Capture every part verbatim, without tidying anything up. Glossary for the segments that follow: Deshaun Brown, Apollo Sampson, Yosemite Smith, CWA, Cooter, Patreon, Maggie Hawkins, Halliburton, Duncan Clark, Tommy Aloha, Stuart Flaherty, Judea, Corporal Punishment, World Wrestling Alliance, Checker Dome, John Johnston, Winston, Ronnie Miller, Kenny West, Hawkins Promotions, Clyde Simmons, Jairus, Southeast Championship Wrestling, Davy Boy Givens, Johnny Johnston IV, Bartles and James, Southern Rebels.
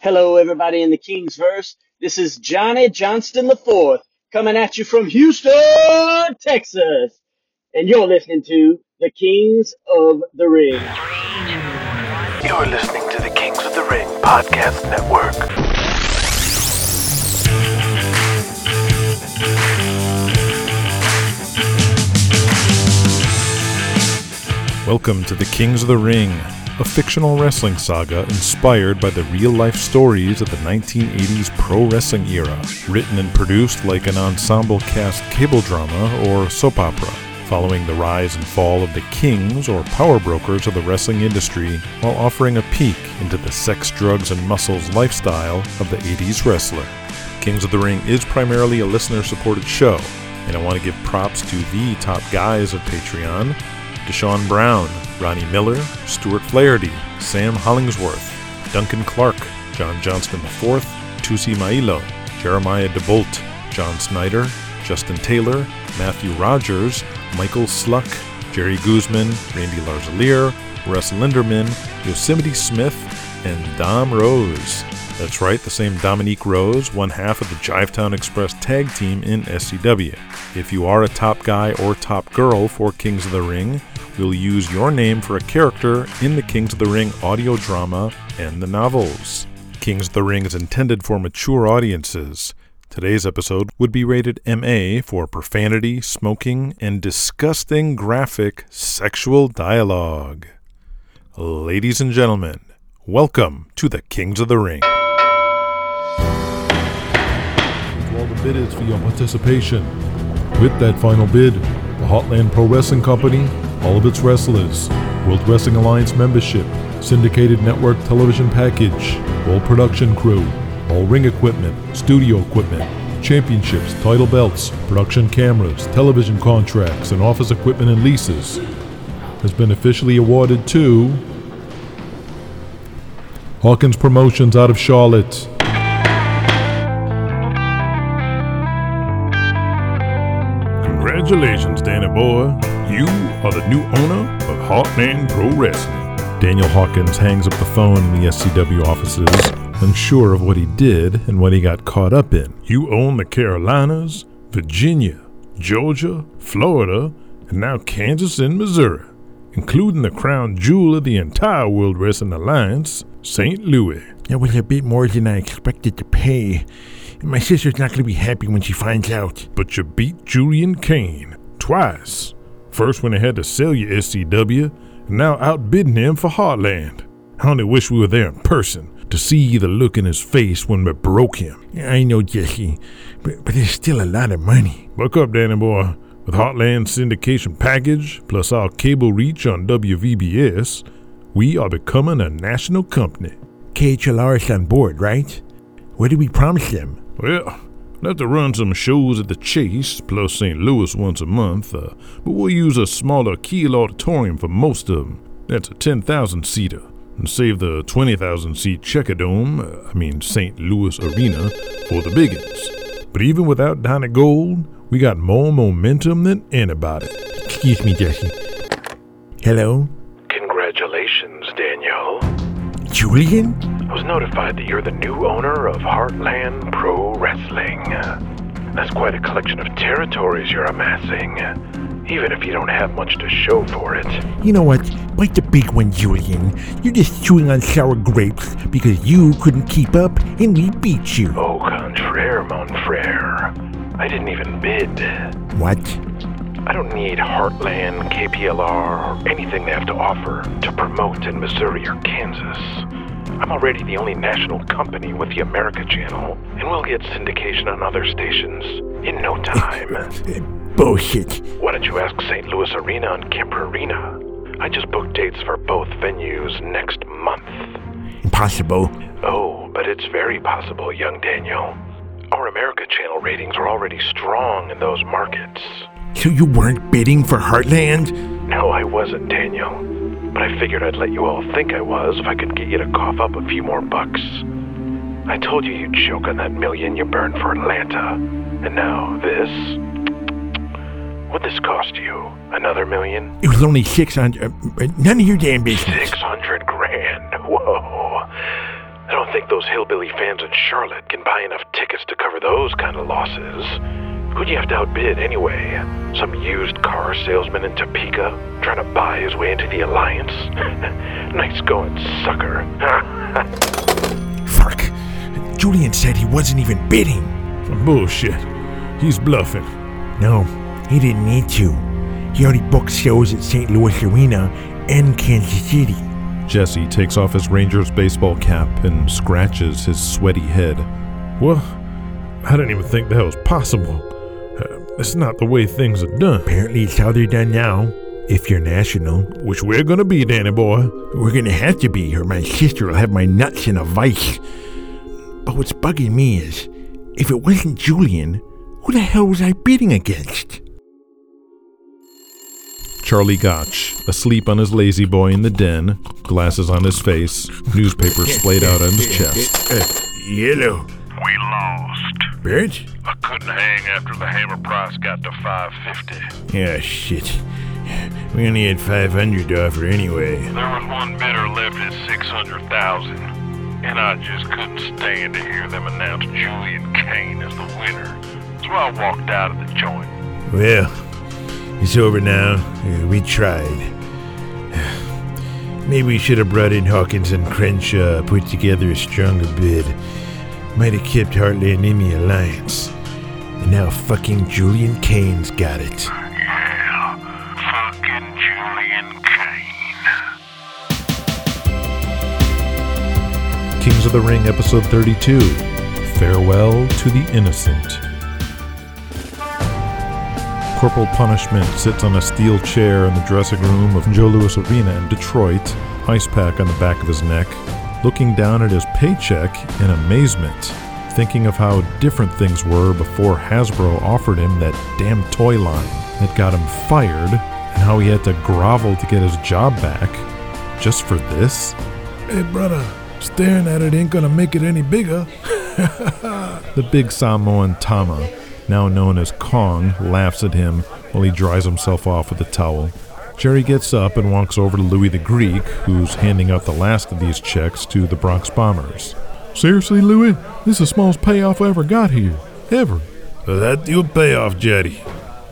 Hello, everybody in the Kingsverse. This is Johnny Johnston the fourth coming at you from Houston, Texas. And you're listening to the Kings of the Ring. You're listening to the Kings of the Ring Podcast Network. Welcome to the Kings of the Ring, a fictional wrestling saga inspired by the real-life stories of the nineteen eighties pro wrestling era, written and produced like an ensemble cast cable drama or soap opera, following the rise and fall of the kings or power brokers of the wrestling industry while offering a peek into the sex, drugs, and muscles lifestyle of the eighties wrestler. Kings of the Ring is primarily a listener-supported show, and I want to give props to the top guys of Patreon, Deshaun Brown, Ronnie Miller, Stuart Flaherty, Sam Hollingsworth, Duncan Clark, John Johnston the fourth, Tusi Mailo, Jeremiah DeBolt, John Snyder, Justin Taylor, Matthew Rogers, Michael Sluck, Jerry Guzman, Randy Larzalier, Russ Linderman, Yosemite Smith, and Dom Rose. That's right, the same Dominique Rose, one half of the Jivetown Express tag team in S C W. If you are a top guy or top girl for Kings of the Ring, we'll use your name for a character in the Kings of the Ring audio drama and the novels. Kings of the Ring is intended for mature audiences. Today's episode would be rated M A for profanity, smoking, and disgusting graphic sexual dialogue. Ladies and gentlemen, welcome to the Kings of the Ring. Bid is for your participation. With that final bid, the Heartland Pro Wrestling Company, all of its wrestlers, World Wrestling Alliance membership, syndicated network television package, all production crew, all ring equipment, studio equipment, championships, title belts, production cameras, television contracts, and office equipment and leases, has been officially awarded to Hawkins Promotions out of Charlotte. Congratulations, Danny Boy. You are the new owner of Heartland Pro Wrestling. Daniel Hawkins hangs up the phone in the S C W offices, unsure of what he did and what he got caught up in. You own the Carolinas, Virginia, Georgia, Florida, and now Kansas and Missouri, including the crown jewel of the entire World Wrestling Alliance, Saint Louis. That was a bit more than I expected to pay. My sister's not going to be happy when she finds out. But you beat Julian Kane twice. First when they had to sell you S C W, and now outbidding him for Heartland. I only wish we were there in person to see the look in his face when we broke him. I know, Jesse, but, but there's still a lot of money. Buck up, Danny Boy. With Heartland's syndication package, plus our cable reach on W V B S, we are becoming a national company. K H L R's on board, right? What did we promise them? Well, we'll have to run some shows at the Chase, plus Saint Louis once a month, uh, but we'll use a smaller Kiel auditorium for most of them. That's a ten thousand seater, and save the twenty thousand seat Checker Dome, uh, I mean Saint Louis Arena, for the big ones. But even without Donnie Gold, we got more momentum than anybody. Excuse me, Jesse. Hello? Congratulations, Daniel. Julian? I was notified that you're the new owner of Heartland Pro Wrestling. That's quite a collection of territories you're amassing, even if you don't have much to show for it. You know what? Bite the big one, Julian. You're just chewing on sour grapes because you couldn't keep up and we beat you. Au contraire, mon frere. I didn't even bid. What? I don't need Heartland, K P L R, or anything they have to offer to promote in Missouri or Kansas. I'm already the only national company with the America Channel, and we'll get syndication on other stations in no time. Bullshit. Why don't you ask Saint Louis Arena and Kemper Arena? I just booked dates for both venues next month. Impossible. Oh, but it's very possible, young Daniel. Our America Channel ratings are already strong in those markets. So you weren't bidding for Heartland? No, I wasn't, Daniel. But I figured I'd let you all think I was if I could get you to cough up a few more bucks. I told you you'd choke on that million you burned for Atlanta. And now this... What'd this cost you? Another million? It was only six hundred... Uh, none of your damn business. six hundred grand? Whoa. I don't don't think those hillbilly fans in Charlotte can buy enough tickets to cover those kind of losses. Who'd you have to outbid anyway? Some used car salesman in Topeka trying to buy his way into the Alliance? Nice going, sucker. Fuck. Julian said he wasn't even bidding. Bullshit. He's bluffing. No, he didn't need to. He already booked shows at Saint Louis Arena and Kansas City. Jesse takes off his Rangers baseball cap and scratches his sweaty head. Well, I didn't even think that was possible. That's uh, not the way things are done. Apparently it's how they're done now, if you're national. Which we're gonna be, Danny boy. We're gonna have to be, or my sister will have my nuts in a vice. But what's bugging me is, if it wasn't Julian, who the hell was I bidding against? Charlie Gotch, asleep on his lazy boy in the den, glasses on his face, newspaper splayed out on his chest. Uh, yellow. We lost. Bert? I couldn't hang after the hammer price got to five fifty. Yeah, shit. We only had five hundred to offer anyway. There was one bidder left at six hundred thousand. And I just couldn't stand to hear them announce Julian Kane as the winner. So I walked out of the joint. Well, it's over now. Uh, we tried. Maybe we should have brought in Hawkins and Crenshaw, put together a stronger bid. Might have kept Heartland in the Alliance. And now fucking Julian Kane's got it. Yeah, fucking Julian Kane. Kings of the Ring, episode thirty-two, Farewell to the Innocent. Corporal Punishment sits on a steel chair in the dressing room of Joe Louis Arena in Detroit, ice pack on the back of his neck, looking down at his paycheck in amazement, thinking of how different things were before Hasbro offered him that damn toy line that got him fired, and how he had to grovel to get his job back, just for this? Hey, brother. Staring at it ain't gonna make it any bigger. The big Samoan Tama, now known as Kong, laughs at him while he dries himself off with a towel. Jerry gets up and walks over to Louis the Greek, who's handing out the last of these checks to the Bronx Bombers. Seriously, Louis? This is the smallest payoff I ever got here. Ever. That you payoff, Jerry.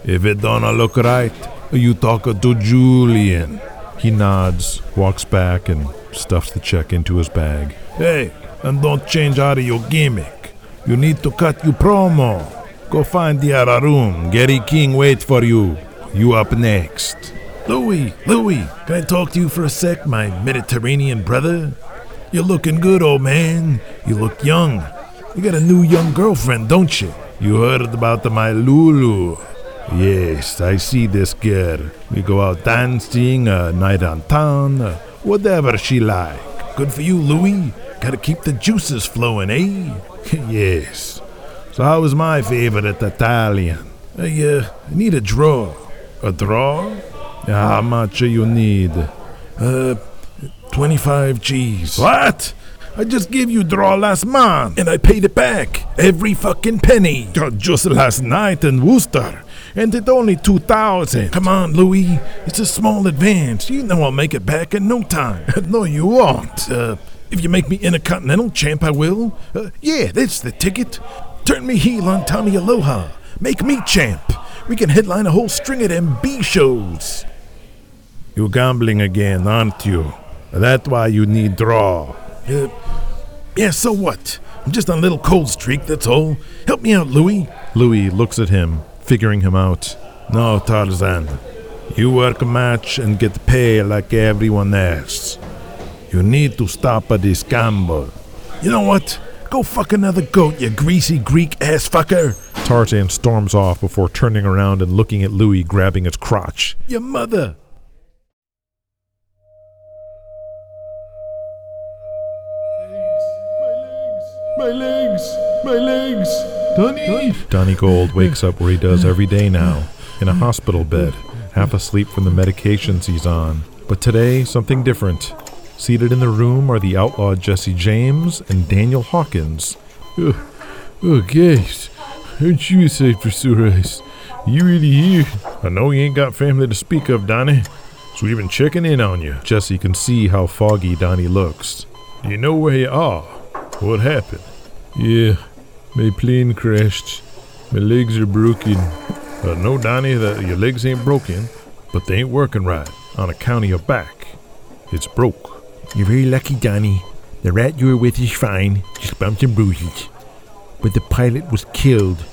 If it don't look right, you talk to Julian. He nods, walks back, and stuffs the check into his bag. Hey, and don't change out of your gimmick. You need to cut your promo. Go find the other room. Gary King wait for you. You up next. Louis, Louis, can I talk to you for a sec, my Mediterranean brother? You're looking good, old man. You look young. You got a new young girlfriend, don't you? You heard about my Lulu. Yes, I see this girl. We go out dancing, a night on town, a whatever she like. Good for you, Louis. Gotta keep the juices flowing, eh? Yes. So how is my favorite Italian? I, uh, I need a draw. A draw? How much you need? Uh, twenty-five G's. What? I just gave you draw last month, and I paid it back. Every fucking penny. Just last night in Worcester. And it's only two thousand. Come on, Louis. It's a small advance. You know I'll make it back in no time. No, you won't. Uh, if you make me Intercontinental Champ, I will. Uh, yeah, that's the ticket. Turn me heel on Tommy Aloha. Make me champ. We can headline a whole string of them B shows. You're gambling again, aren't you? That's why you need draw. Uh, yeah, so what? I'm just on a little cold streak, that's all. Help me out, Louis. Louis looks at him, figuring him out. No, Tarzan. You work a match and get paid like everyone else. You need to stop at this gamble. You know what? Go fuck another goat, you greasy Greek ass fucker. Tarzan storms off before turning around and looking at Louis, grabbing his crotch. Your mother. My legs, my legs, my legs. Donnie. Donnie Gold wakes up where he does every day now, in a hospital bed, half asleep from the medications he's on. But today, something different. Seated in the room are the outlaw Jesse James and Daniel Hawkins. Oh, oh guys, aren't you safe for sunrise? You really here? I know you ain't got family to speak of, Donnie, so we've been checking in on you. Jesse can see how foggy Donnie looks. You know where you are. What happened? Yeah, my plane crashed. My legs are broken. Uh, no, Donnie, the, your legs ain't broken, but they ain't working right on account of your back. It's broke. You're very lucky, Donnie. The rat you were with is fine, just bumps and bruises. But the pilot was killed,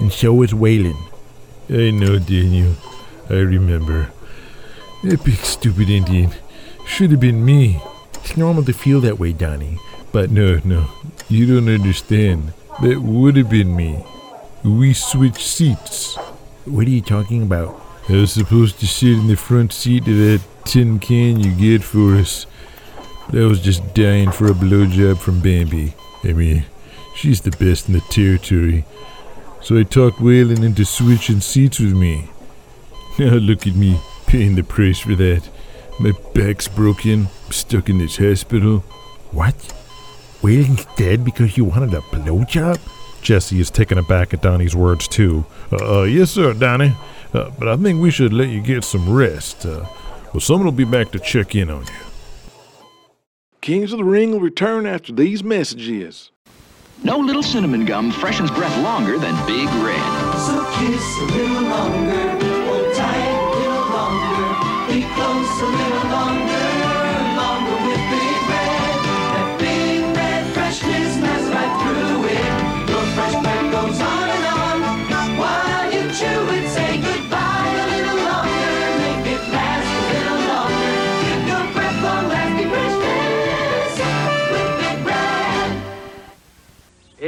and so was Waylon. I know, Daniel. I remember. That big stupid Indian. Should have been me. It's normal to feel that way, Donnie. But no, no, you don't understand. That would have been me. We switched seats. What are you talking about? I was supposed to sit in the front seat of that tin can you get for us. But I was just dying for a blowjob from Bambi. I mean, she's the best in the territory. So I talked Waylon into switching seats with me. Now look at me, paying the price for that. My back's broken, stuck in this hospital. What? Waylon's dead because you wanted a blowjob? Jesse is taken aback at Donnie's words, too. Uh, uh yes, sir, Donnie. Uh, but I think we should let you get some rest. Uh, well, someone will be back to check in on you. Kings of the Ring will return after these messages. No little cinnamon gum freshens breath longer than Big Red. So kiss a little longer, hold tight a little longer, be close a little longer, longer with Big Red. That Big Red freshness smells right through it. Your fresh breath goes on and on. While you chew it, say goodbye a little longer, make it last a little longer. Keep your breath long-lasting freshness with Big Red.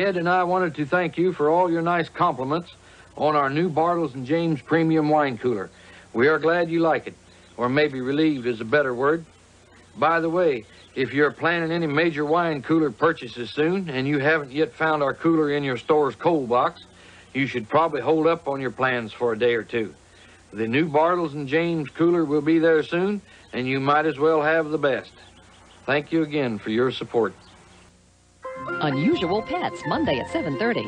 Ed and I wanted to thank you for all your nice compliments on our new Bartles and James Premium Wine Cooler. We are glad you like it, or maybe relieved is a better word. By the way, if you're planning any major wine cooler purchases soon and you haven't yet found our cooler in your store's cold box, you should probably hold up on your plans for a day or two. The new Bartles and James cooler will be there soon, and you might as well have the best. Thank you again for your support. Unusual Pets, Monday at seven thirty.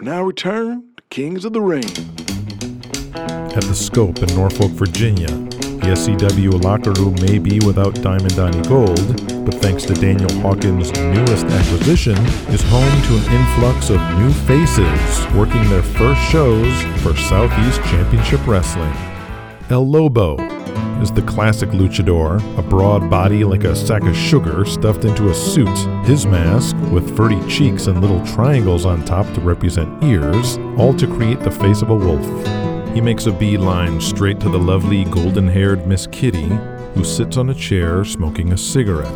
Now return to Kings of the Ring. At the Scope in Norfolk, Virginia, the S C W locker room may be without Diamond Donnie Gold, but thanks to Daniel Hawkins' newest acquisition, is home to an influx of new faces working their first shows for Southeast Championship Wrestling. El Lobo is the classic luchador, a broad body like a sack of sugar stuffed into a suit. His mask, with furry cheeks and little triangles on top to represent ears, all to create the face of a wolf. He makes a beeline straight to the lovely golden-haired Miss Kitty, who sits on a chair smoking a cigarette.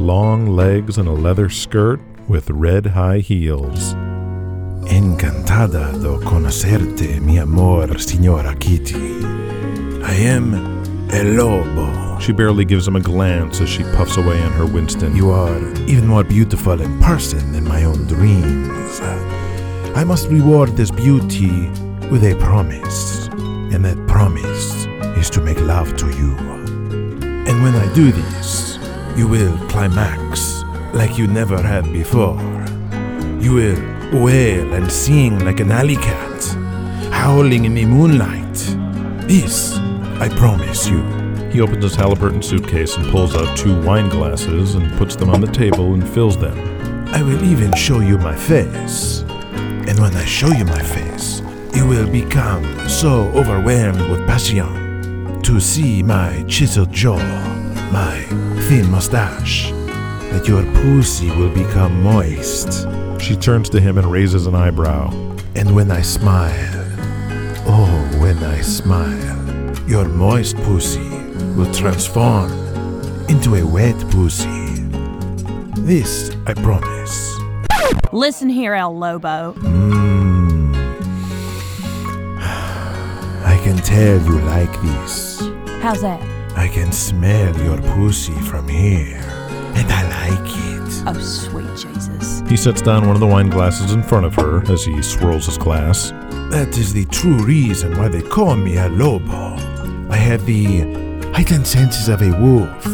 Long legs and a leather skirt with red high heels. Encantada de conocerte, mi amor, señora Kitty. I am... El Lobo. She barely gives him a glance as she puffs away on her Winston. You are even more beautiful in person than my own dreams. I must reward this beauty with a promise, and that promise is to make love to you. And when I do this, you will climax like you never had before. You will wail and sing like an alley cat, howling in the moonlight. This I promise you. He opens his Halliburton suitcase and pulls out two wine glasses and puts them on the table and fills them. I will even show you my face. And when I show you my face, you will become so overwhelmed with passion to see my chiseled jaw, my thin mustache, that your pussy will become moist. She turns to him and raises an eyebrow. And when I smile, oh, when I smile, your moist pussy will transform into a wet pussy. This I promise. Listen here, El Lobo. Mm. I can tell you like this. How's that? I can smell your pussy from here, and I like it. Oh, sweet Jesus. He sets down one of the wine glasses in front of her as he swirls his glass. That is the true reason why they call me El Lobo. I have the heightened senses of a wolf,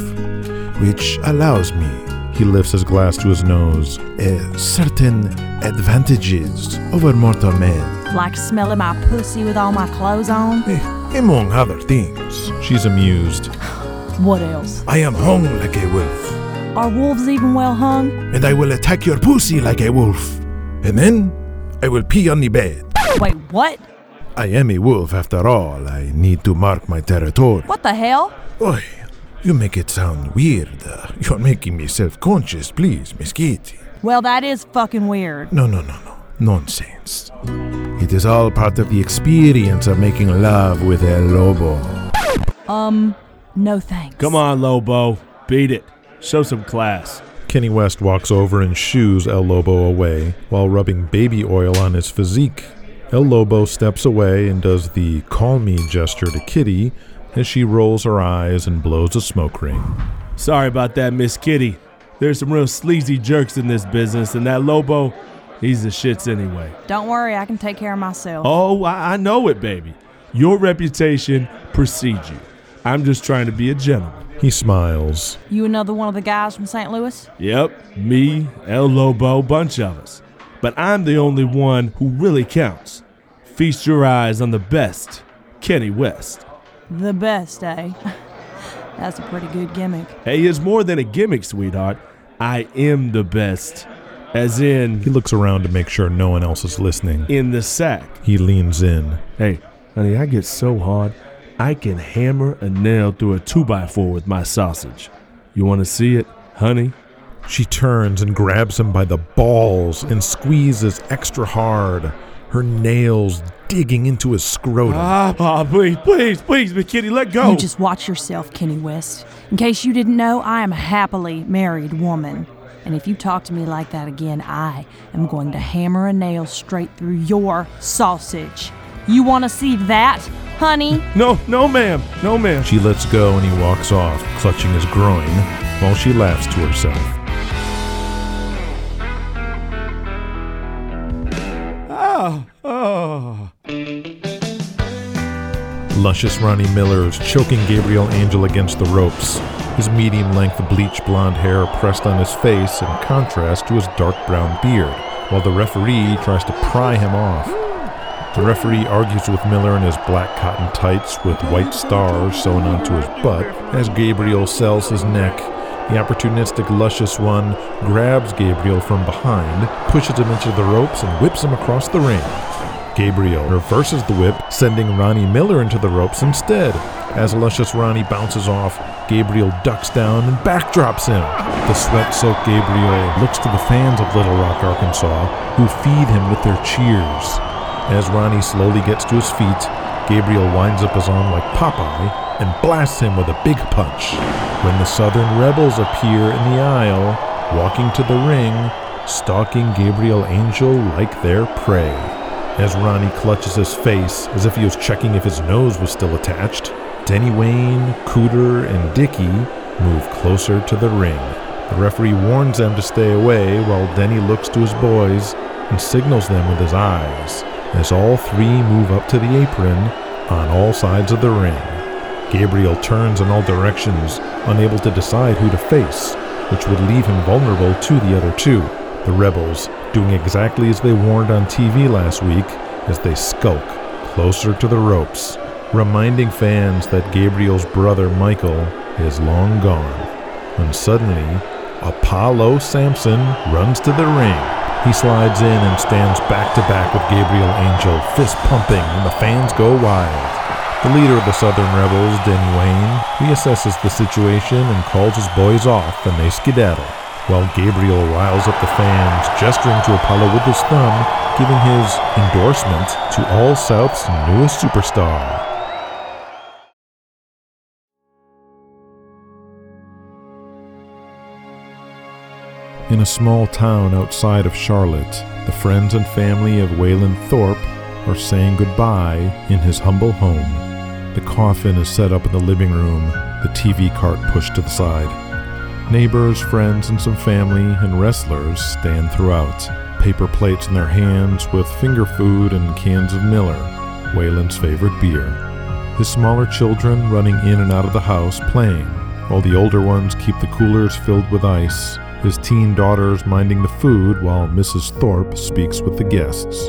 which allows me, he lifts his glass to his nose, uh, certain advantages over mortal men. Like smelling my pussy with all my clothes on? Eh, among other things. She's amused. What else? I am hung like a wolf. Are wolves even well hung? And I will attack your pussy like a wolf. And then, I will pee on the bed. Wait, what? I am a wolf after all. I need to mark my territory. What the hell? Oy, you make it sound weird. Uh, you're making me self-conscious, please, Miss Kitty. Well, that is fucking weird. No, no, no, no. Nonsense. It is all part of the experience of making love with El Lobo. Um, no thanks. Come on, Lobo. Beat it. Show some class. Kenny West walks over and shoos El Lobo away while rubbing baby oil on his physique. El Lobo steps away and does the call me gesture to Kitty as she rolls her eyes and blows a smoke ring. Sorry about that, Miss Kitty. There's some real sleazy jerks in this business, and that Lobo, he's the shits anyway. Don't worry, I can take care of myself. Oh, I, I know it, baby. Your reputation precedes you. I'm just trying to be a gentleman. He smiles. You another one of the guys from Saint Louis? Yep, me, El Lobo, bunch of us. But I'm the only one who really counts. Feast your eyes on the best, Kenny West. The best, eh? That's a pretty good gimmick. Hey, it's more than a gimmick, sweetheart. I am the best. As in... He looks around to make sure no one else is listening. In the sack. He leans in. Hey, honey, I get so hard... I can hammer a nail through a two by four with my sausage. You want to see it, honey? She turns and grabs him by the balls and squeezes extra hard, her nails digging into his scrotum. Ah, oh, please, please, please, Miss Kitty, let go. You just watch yourself, Kenny West. In case you didn't know, I am a happily married woman. And if you talk to me like that again, I am going to hammer a nail straight through your sausage. You want to see that, honey? No, no, ma'am. No, ma'am. She lets go and he walks off, clutching his groin, while she laughs to herself. Oh, oh. Luscious Ronnie Miller is choking Gabriel Angel against the ropes, his medium-length bleached blonde hair pressed on his face in contrast to his dark brown beard, while the referee tries to pry him off. The referee argues with Miller in his black cotton tights with white stars sewn onto his butt as Gabriel sells his neck. The opportunistic Luscious One grabs Gabriel from behind, pushes him into the ropes, and whips him across the ring. Gabriel reverses the whip, sending Ronnie Miller into the ropes instead. As Luscious Ronnie bounces off, Gabriel ducks down and backdrops him. The sweat-soaked Gabriel looks to the fans of Little Rock, Arkansas, who feed him with their cheers. As Ronnie slowly gets to his feet, Gabriel winds up his arm like Popeye and blasts him with a big punch. When the Southern Rebels appear in the aisle, walking to the ring, stalking Gabriel Angel like their prey. As Ronnie clutches his face as if he was checking if his nose was still attached, Denny Wayne, Cooter, and Dickie move closer to the ring. The referee warns them to stay away while Denny looks to his boys and signals them with his eyes. As all three move up to the apron on all sides of the ring. Gabriel turns in all directions, unable to decide who to face, which would leave him vulnerable to the other two, the Rebels, doing exactly as they warned on T V last week as they skulk closer to the ropes, reminding fans that Gabriel's brother Michael is long gone, when suddenly Apollo Sampson runs to the ring. He slides in and stands back-to-back with Gabriel Angel, fist pumping, and the fans go wild. The leader of the Southern Rebels, Denny Wayne, reassesses the situation and calls his boys off, and they skedaddle, while Gabriel riles up the fans, gesturing to Apollo with his thumb, giving his endorsement to All South's newest superstar. In a small town outside of Charlotte, the friends and family of Wayland Thorpe are saying goodbye in his humble home. The coffin is set up in the living room, the T V cart pushed to the side. Neighbors, friends, and some family and wrestlers stand throughout, paper plates in their hands with finger food and cans of Miller, Wayland's favorite beer. His smaller children running in and out of the house playing, while the older ones keep the coolers filled with ice. His teen daughters minding the food while Missus Thorpe speaks with the guests.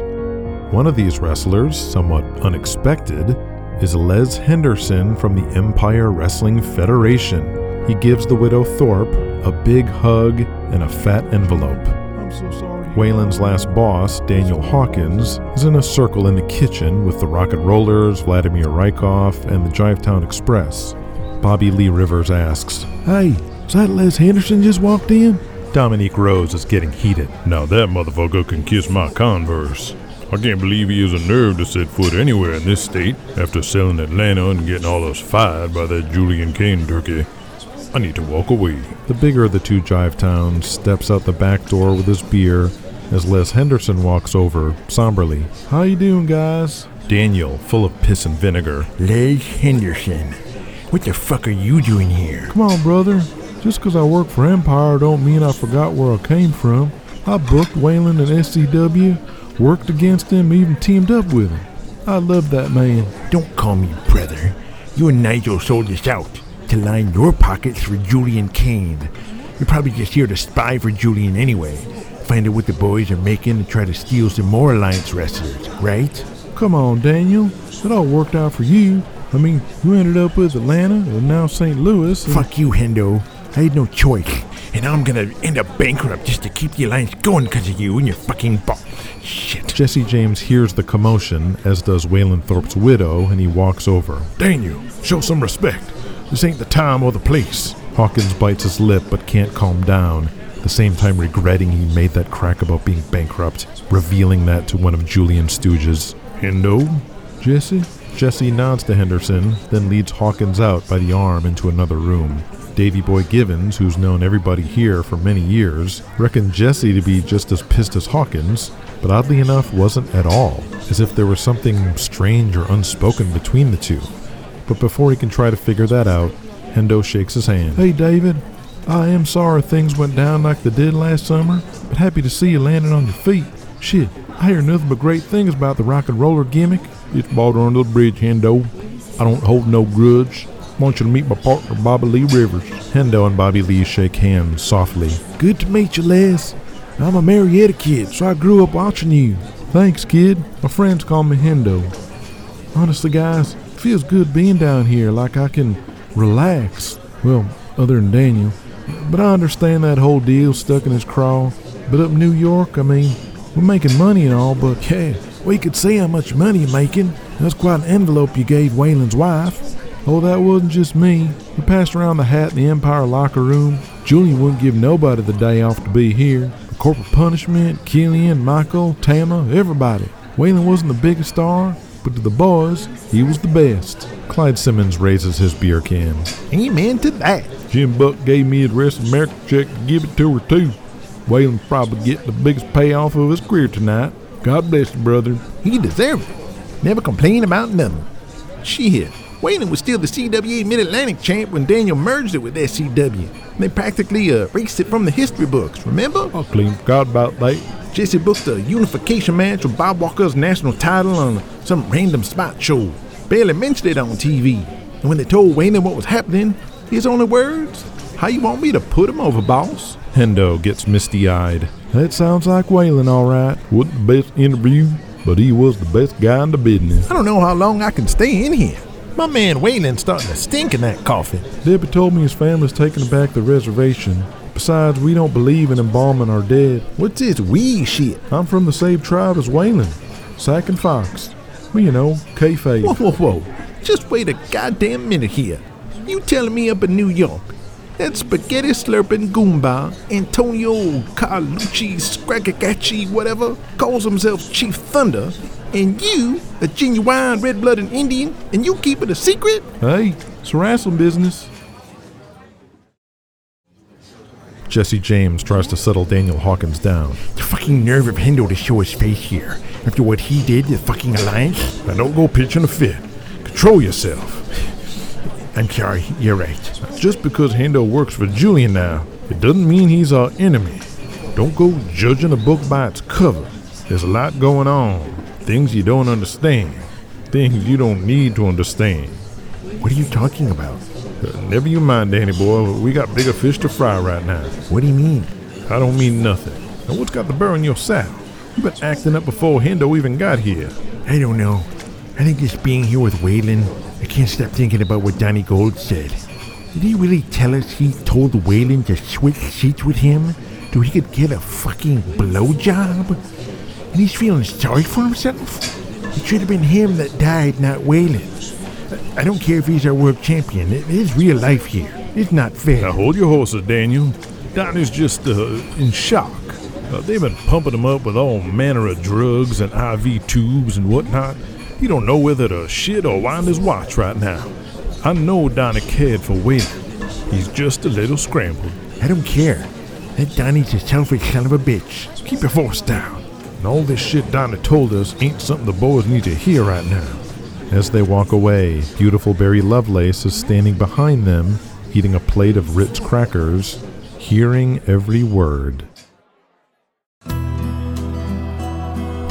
One of these wrestlers, somewhat unexpected, is Les Henderson from the Empire Wrestling Federation. He gives the widow Thorpe a big hug and a fat envelope. I'm so sorry. Waylon's last boss, Daniel Hawkins, is in a circle in the kitchen with the Rocket Rollers, Vladimir Rykov, and the Jivetown Express. Bobby Lee Rivers asks, "Hey, is that Les Henderson just walked in?" Dominique Rose is getting heated. "Now that motherfucker can kiss my Converse. I can't believe he has a nerve to set foot anywhere in this state after selling Atlanta and getting all us fired by that Julian Kane turkey. I need to walk away." The bigger of the two Jivetowns steps out the back door with his beer as Les Henderson walks over, somberly. "How you doing, guys?" Daniel, full of piss and vinegar. "Les Henderson, what the fuck are you doing here?" "Come on, brother. Just 'cause I work for Empire don't mean I forgot where I came from. I booked Waylon and S C W. Worked against him, even teamed up with him. I love that man." "Don't call me brother. You and Nigel sold us out to line your pockets for Julian Kane. You're probably just here to spy for Julian anyway. Find out what the boys are making and try to steal some more Alliance wrestlers, right?" "Come on, Daniel. It all worked out for you. I mean, you ended up with Atlanta and now Saint Louis. And..." "Fuck you, Hendo. I had no choice. And now I'm going to end up bankrupt just to keep the Alliance going because of you and your fucking bo- shit. Jesse James hears the commotion, as does Waylon Thorpe's widow, and he walks over. "Daniel, show some respect. This ain't the time or the place." Hawkins bites his lip but can't calm down, at the same time regretting he made that crack about being bankrupt, revealing that to one of Julian's stooges. "Hendo?" "Jesse?" Jesse nods to Henderson, then leads Hawkins out by the arm into another room. Davy Boy Givens, who's known everybody here for many years, reckoned Jesse to be just as pissed as Hawkins, but oddly enough wasn't at all, as if there was something strange or unspoken between the two. But before he can try to figure that out, Hendo shakes his hand. "Hey David, I am sorry things went down like they did last summer, but happy to see you landing on your feet. Shit, I hear nothing but great things about the rock and roller gimmick." "It's water under the bridge, Hendo. I don't hold no grudge. I want you to meet my partner, Bobby Lee Rivers." Hendo and Bobby Lee shake hands softly. "Good to meet you, Les. I'm a Marietta kid, so I grew up watching you." "Thanks, kid. My friends call me Hendo. Honestly, guys, it feels good being down here, like I can relax. Well, other than Daniel. But I understand that whole deal stuck in his craw. But up in New York, I mean, we're making money and all, but yeah, we could see how much money you're making. That's quite an envelope you gave Waylon's wife." "Oh, that wasn't just me. We passed around the hat in the Empire locker room. Julian wouldn't give nobody the day off to be here. The corporate punishment, Killian, Michael, Tama, everybody. Waylon wasn't the biggest star, but to the boys, he was the best." Clyde Simmons raises his beer can. "Amen to that. Jim Buck gave me his Rest America check to give it to her too. Waylon's probably getting the biggest payoff of his career tonight. God bless you, brother." "He deserved it. Never complain about nothing. Shit. Waylon was still the C W A Mid-Atlantic champ when Daniel merged it with S C W. They practically uh, erased it from the history books, remember?" "I clean forgot about that." "Jesse booked a unification match with Bob Walker's national title on some random spot show. Barely mentioned it on T V. And when they told Waylon what was happening, his only words, 'How you want me to put him over, boss?'" Hendo gets misty-eyed. "That sounds like Waylon, all right. Wasn't the best interview, but he was the best guy in the business." "I don't know how long I can stay in here. My man Waylon's starting to stink in that coffin." "Debbie told me his family's taking back the reservation. Besides, we don't believe in embalming our dead." "What's this wee shit?" "I'm from the same tribe as Waylon. Sack and Fox. Well, you know, kayfabe." Whoa, whoa, whoa. Just wait a goddamn minute here. You telling me up in New York, that spaghetti-slurping Goomba, Antonio Carlucci, Scragagachi, whatever, calls himself Chief Thunder, and you, a genuine red-blooded Indian, and you keep it a secret? Hey, it's wrestling business." Jesse James tries to settle Daniel Hawkins down. "The fucking nerve of Hendo to show his face here. After what he did to the fucking Alliance." "Now don't go pitching a fit. Control yourself." "I'm sorry, you're right." "Just because Hendo works for Julian now, it doesn't mean he's our enemy. Don't go judging a book by its cover. There's a lot going on. Things you don't understand. Things you don't need to understand." "What are you talking about?" Uh, never you mind, Danny boy. We got bigger fish to fry right now." "What do you mean?" "I don't mean nothing. Now what's got the burr in your sack? You've been acting up before Hendo even got here." "I don't know. I I think just being here with Waylon, I can't stop thinking about what Donnie Gold said. Did he really tell us he told Waylon to switch seats with him so he could get a fucking blowjob? And he's feeling sorry for himself? It should have been him that died, not Waylon. I don't care if he's our world champion. It is real life here. It's not fair. Now hold your horses, Daniel. Donnie's just uh, in shock. Uh, they've been pumping him up with all manner of drugs and I V tubes and whatnot. He don't know whether to shit or wind his watch right now. I know Donnie cared for Waylon. He's just a little scrambled. I don't care. That Donnie's a selfish son of a bitch. Keep your force down. And all this shit Donnie told us ain't something the boys need to hear right now. As they walk away, beautiful Barry Lovelace is standing behind them, eating a plate of Ritz crackers, hearing every word.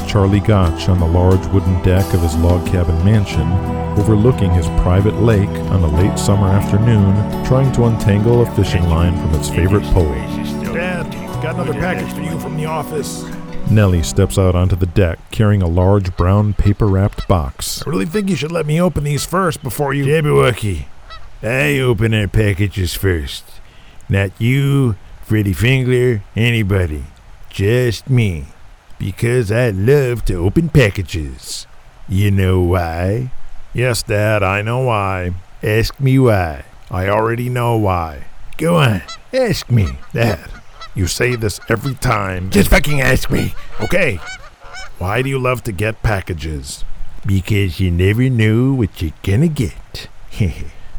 Charlie Gotch on the large wooden deck of his log cabin mansion, overlooking his private lake on a late summer afternoon, trying to untangle a fishing line from its favorite pole. Dad, got another package for you from the office. Nellie steps out onto the deck, carrying a large brown paper-wrapped box. I really think you should let me open these first before you... Jabberwocky, I open our packages first. Not you, Freddy Fingler, anybody. Just me. Because I love to open packages. You know why? Yes, Dad, I know why. Ask me why. I already know why. Go on, ask me, Dad. You say this every time. Just fucking ask me. Okay. Why do you love to get packages? Because you never know what you're gonna get.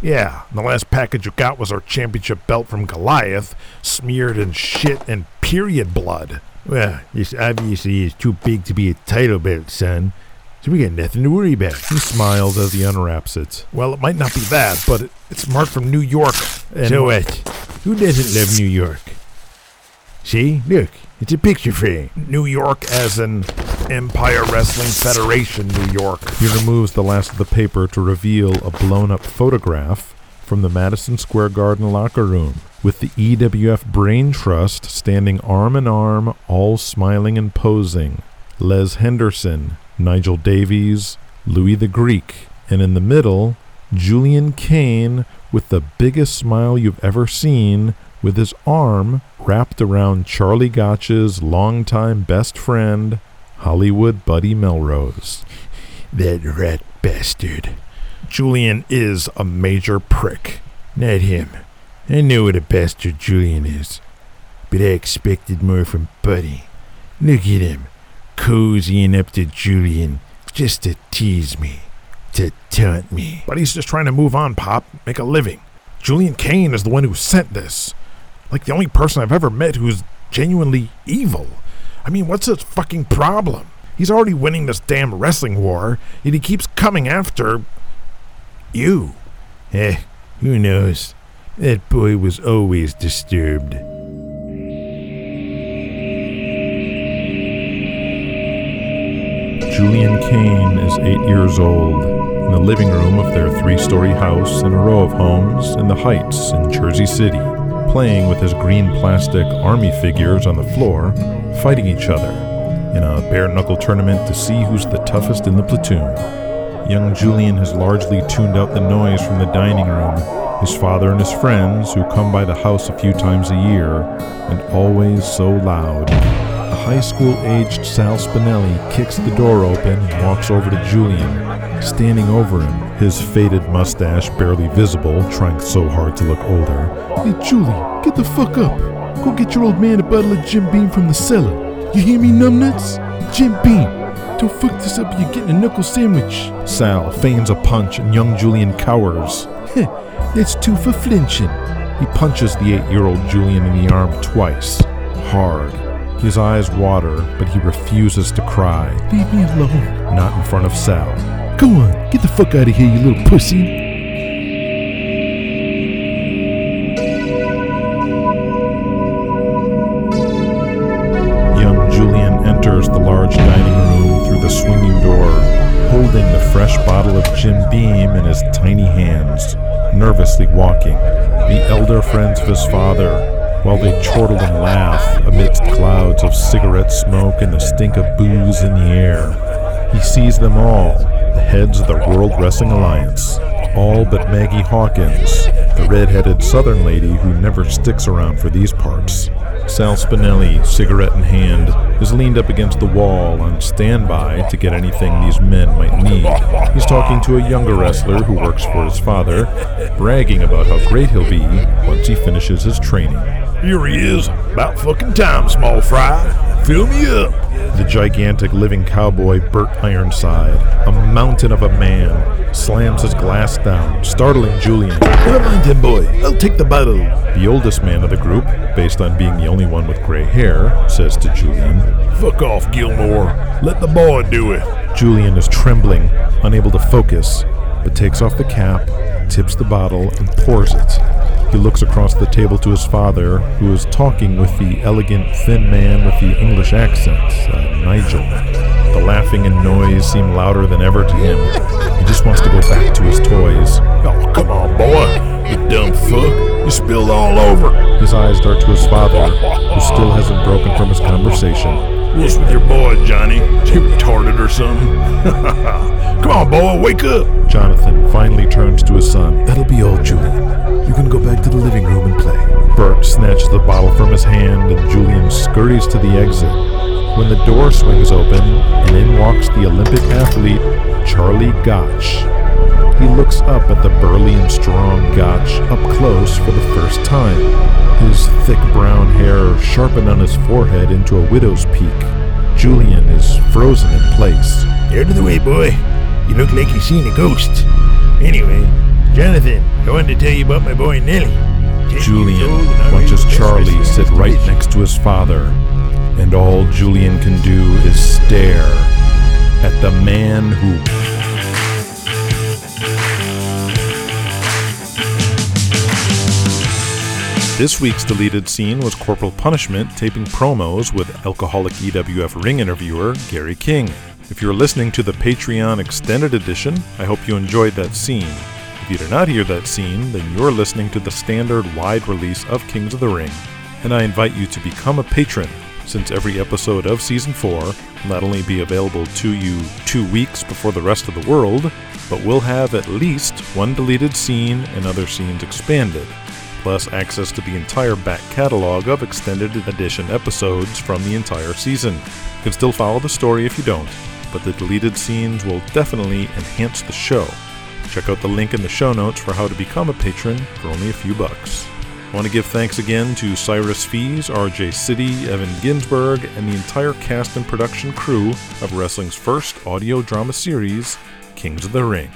Yeah, the last package you got was our championship belt from Goliath, smeared in shit and period blood. Well, this obviously is too big to be a title belt, son. So we got nothing to worry about. He smiles as he unwraps it. Well, it might not be that, but it, it's marked from New York. And so what? Who doesn't love New York? See? Look. It's a picture frame. New York as in Empire Wrestling Federation, New York. He removes the last of the paper to reveal a blown-up photograph from the Madison Square Garden locker room, with the E W F Brain Trust standing arm in arm, all smiling and posing. Les Henderson, Nigel Davies, Louis the Greek, and in the middle, Julian Kane with the biggest smile you've ever seen, with his arm wrapped around Charlie Gotch's longtime best friend, Hollywood Buddy Melrose. That rat bastard. Julian is a major prick. Not him. I know what a bastard Julian is, but I expected more from Buddy. Look at him, cozying up to Julian, just to tease me, to taunt me. Buddy's just trying to move on, Pop, make a living. Julian Kane is the one who sent this. Like the only person I've ever met who's genuinely evil. I mean, what's his fucking problem? He's already winning this damn wrestling war, and he keeps coming after... you. Eh, who knows? That boy was always disturbed. Julian Kane is eight years old, in the living room of their three-story house in a row of homes in the Heights in Jersey City, playing with his green plastic army figures on the floor, fighting each other in a bare-knuckle tournament to see who's the toughest in the platoon. Young Julian has largely tuned out the noise from the dining room. His father and his friends, who come by the house a few times a year, and always so loud. The high school-aged Sal Spinelli kicks the door open and walks over to Julian, standing over him, his faded mustache barely visible, trying so hard to look older. Hey, Julie, get the fuck up. Go get your old man a bottle of Jim Beam from the cellar. You hear me, numbnuts? Jim Beam. Don't fuck this up, you're getting a knuckle sandwich. Sal feigns a punch, and young Julian cowers. Heh. It's two for flinching. He punches the eight-year-old Julian in the arm twice, hard. His eyes water, but he refuses to cry. Leave me alone. Not in front of Sal. Go on, get the fuck out of here, you little pussy. Young Julian enters the large dining room through the swinging door, holding the fresh bottle of Jim Beam in his tiny hands. Nervously walking, the elder friends of his father, while they chortle and laugh amidst clouds of cigarette smoke and the stink of booze in the air. He sees them all, the heads of the World Wrestling Alliance, all but Maggie Hawkins, the red-headed southern lady who never sticks around for these parts. Sal Spinelli, cigarette in hand, is leaned up against the wall on standby to get anything these men might need. He's talking to a younger wrestler who works for his father, bragging about how great he'll be once he finishes his training. Here he is, about fucking time, small fry. Fill me up. The gigantic living cowboy, Burt Ironside, a mountain of a man, slams his glass down, startling Julian. Never mind him, boy. I'll take the bottle. The oldest man of the group, based on being the only one with gray hair, says to Julian, Fuck off, Gilmore. Let the boy do it. Julian is trembling, unable to focus, but takes off the cap, tips the bottle, and pours it. He looks across the table to his father, who is talking with the elegant, thin man with the English accent, uh, Nigel. The laughing and noise seem louder than ever to him. He just wants to go back to his toys. Oh, come on, boy. You dumb fuck. You spilled all over. His eyes dart to his father, who still hasn't broken from his conversation. What's with your boy, Johnny? You retarded or something? Come on, boy. Wake up. Jonathan finally turns to his son. That'll be old Julian. You can go back to the living room and play. Bert snatches the bottle from his hand and Julian scurries to the exit. When the door swings open, and in walks the Olympic athlete, Charlie Gotch. He looks up at the burly and strong Gotch up close for the first time, his thick brown hair sharpened on his forehead into a widow's peak. Julian is frozen in place. Out of the way, boy. You look like you've seen a ghost. Anyway, Jonathan, I wanted to tell you about my boy Nelly. Julian watches Charlie sit right next to his father, and all Julian can do is stare at the man who... This week's deleted scene was Corporal Punishment taping promos with alcoholic E W F ring interviewer Gary King. If you're listening to the Patreon Extended Edition, I hope you enjoyed that scene. If you did not hear that scene, then you're listening to the standard wide release of Kings of the Ring, and I invite you to become a patron, since every episode of Season four will not only be available to you two weeks before the rest of the world, but we'll have at least one deleted scene and other scenes expanded, plus access to the entire back catalog of Extended Edition episodes from the entire season. You can still follow the story if you don't, but the deleted scenes will definitely enhance the show. Check out the link in the show notes for how to become a patron for only a few bucks. I want to give thanks again to Cyrus Fees, R J City, Evan Ginsberg, and the entire cast and production crew of wrestling's first audio drama series, Kings of the Ring.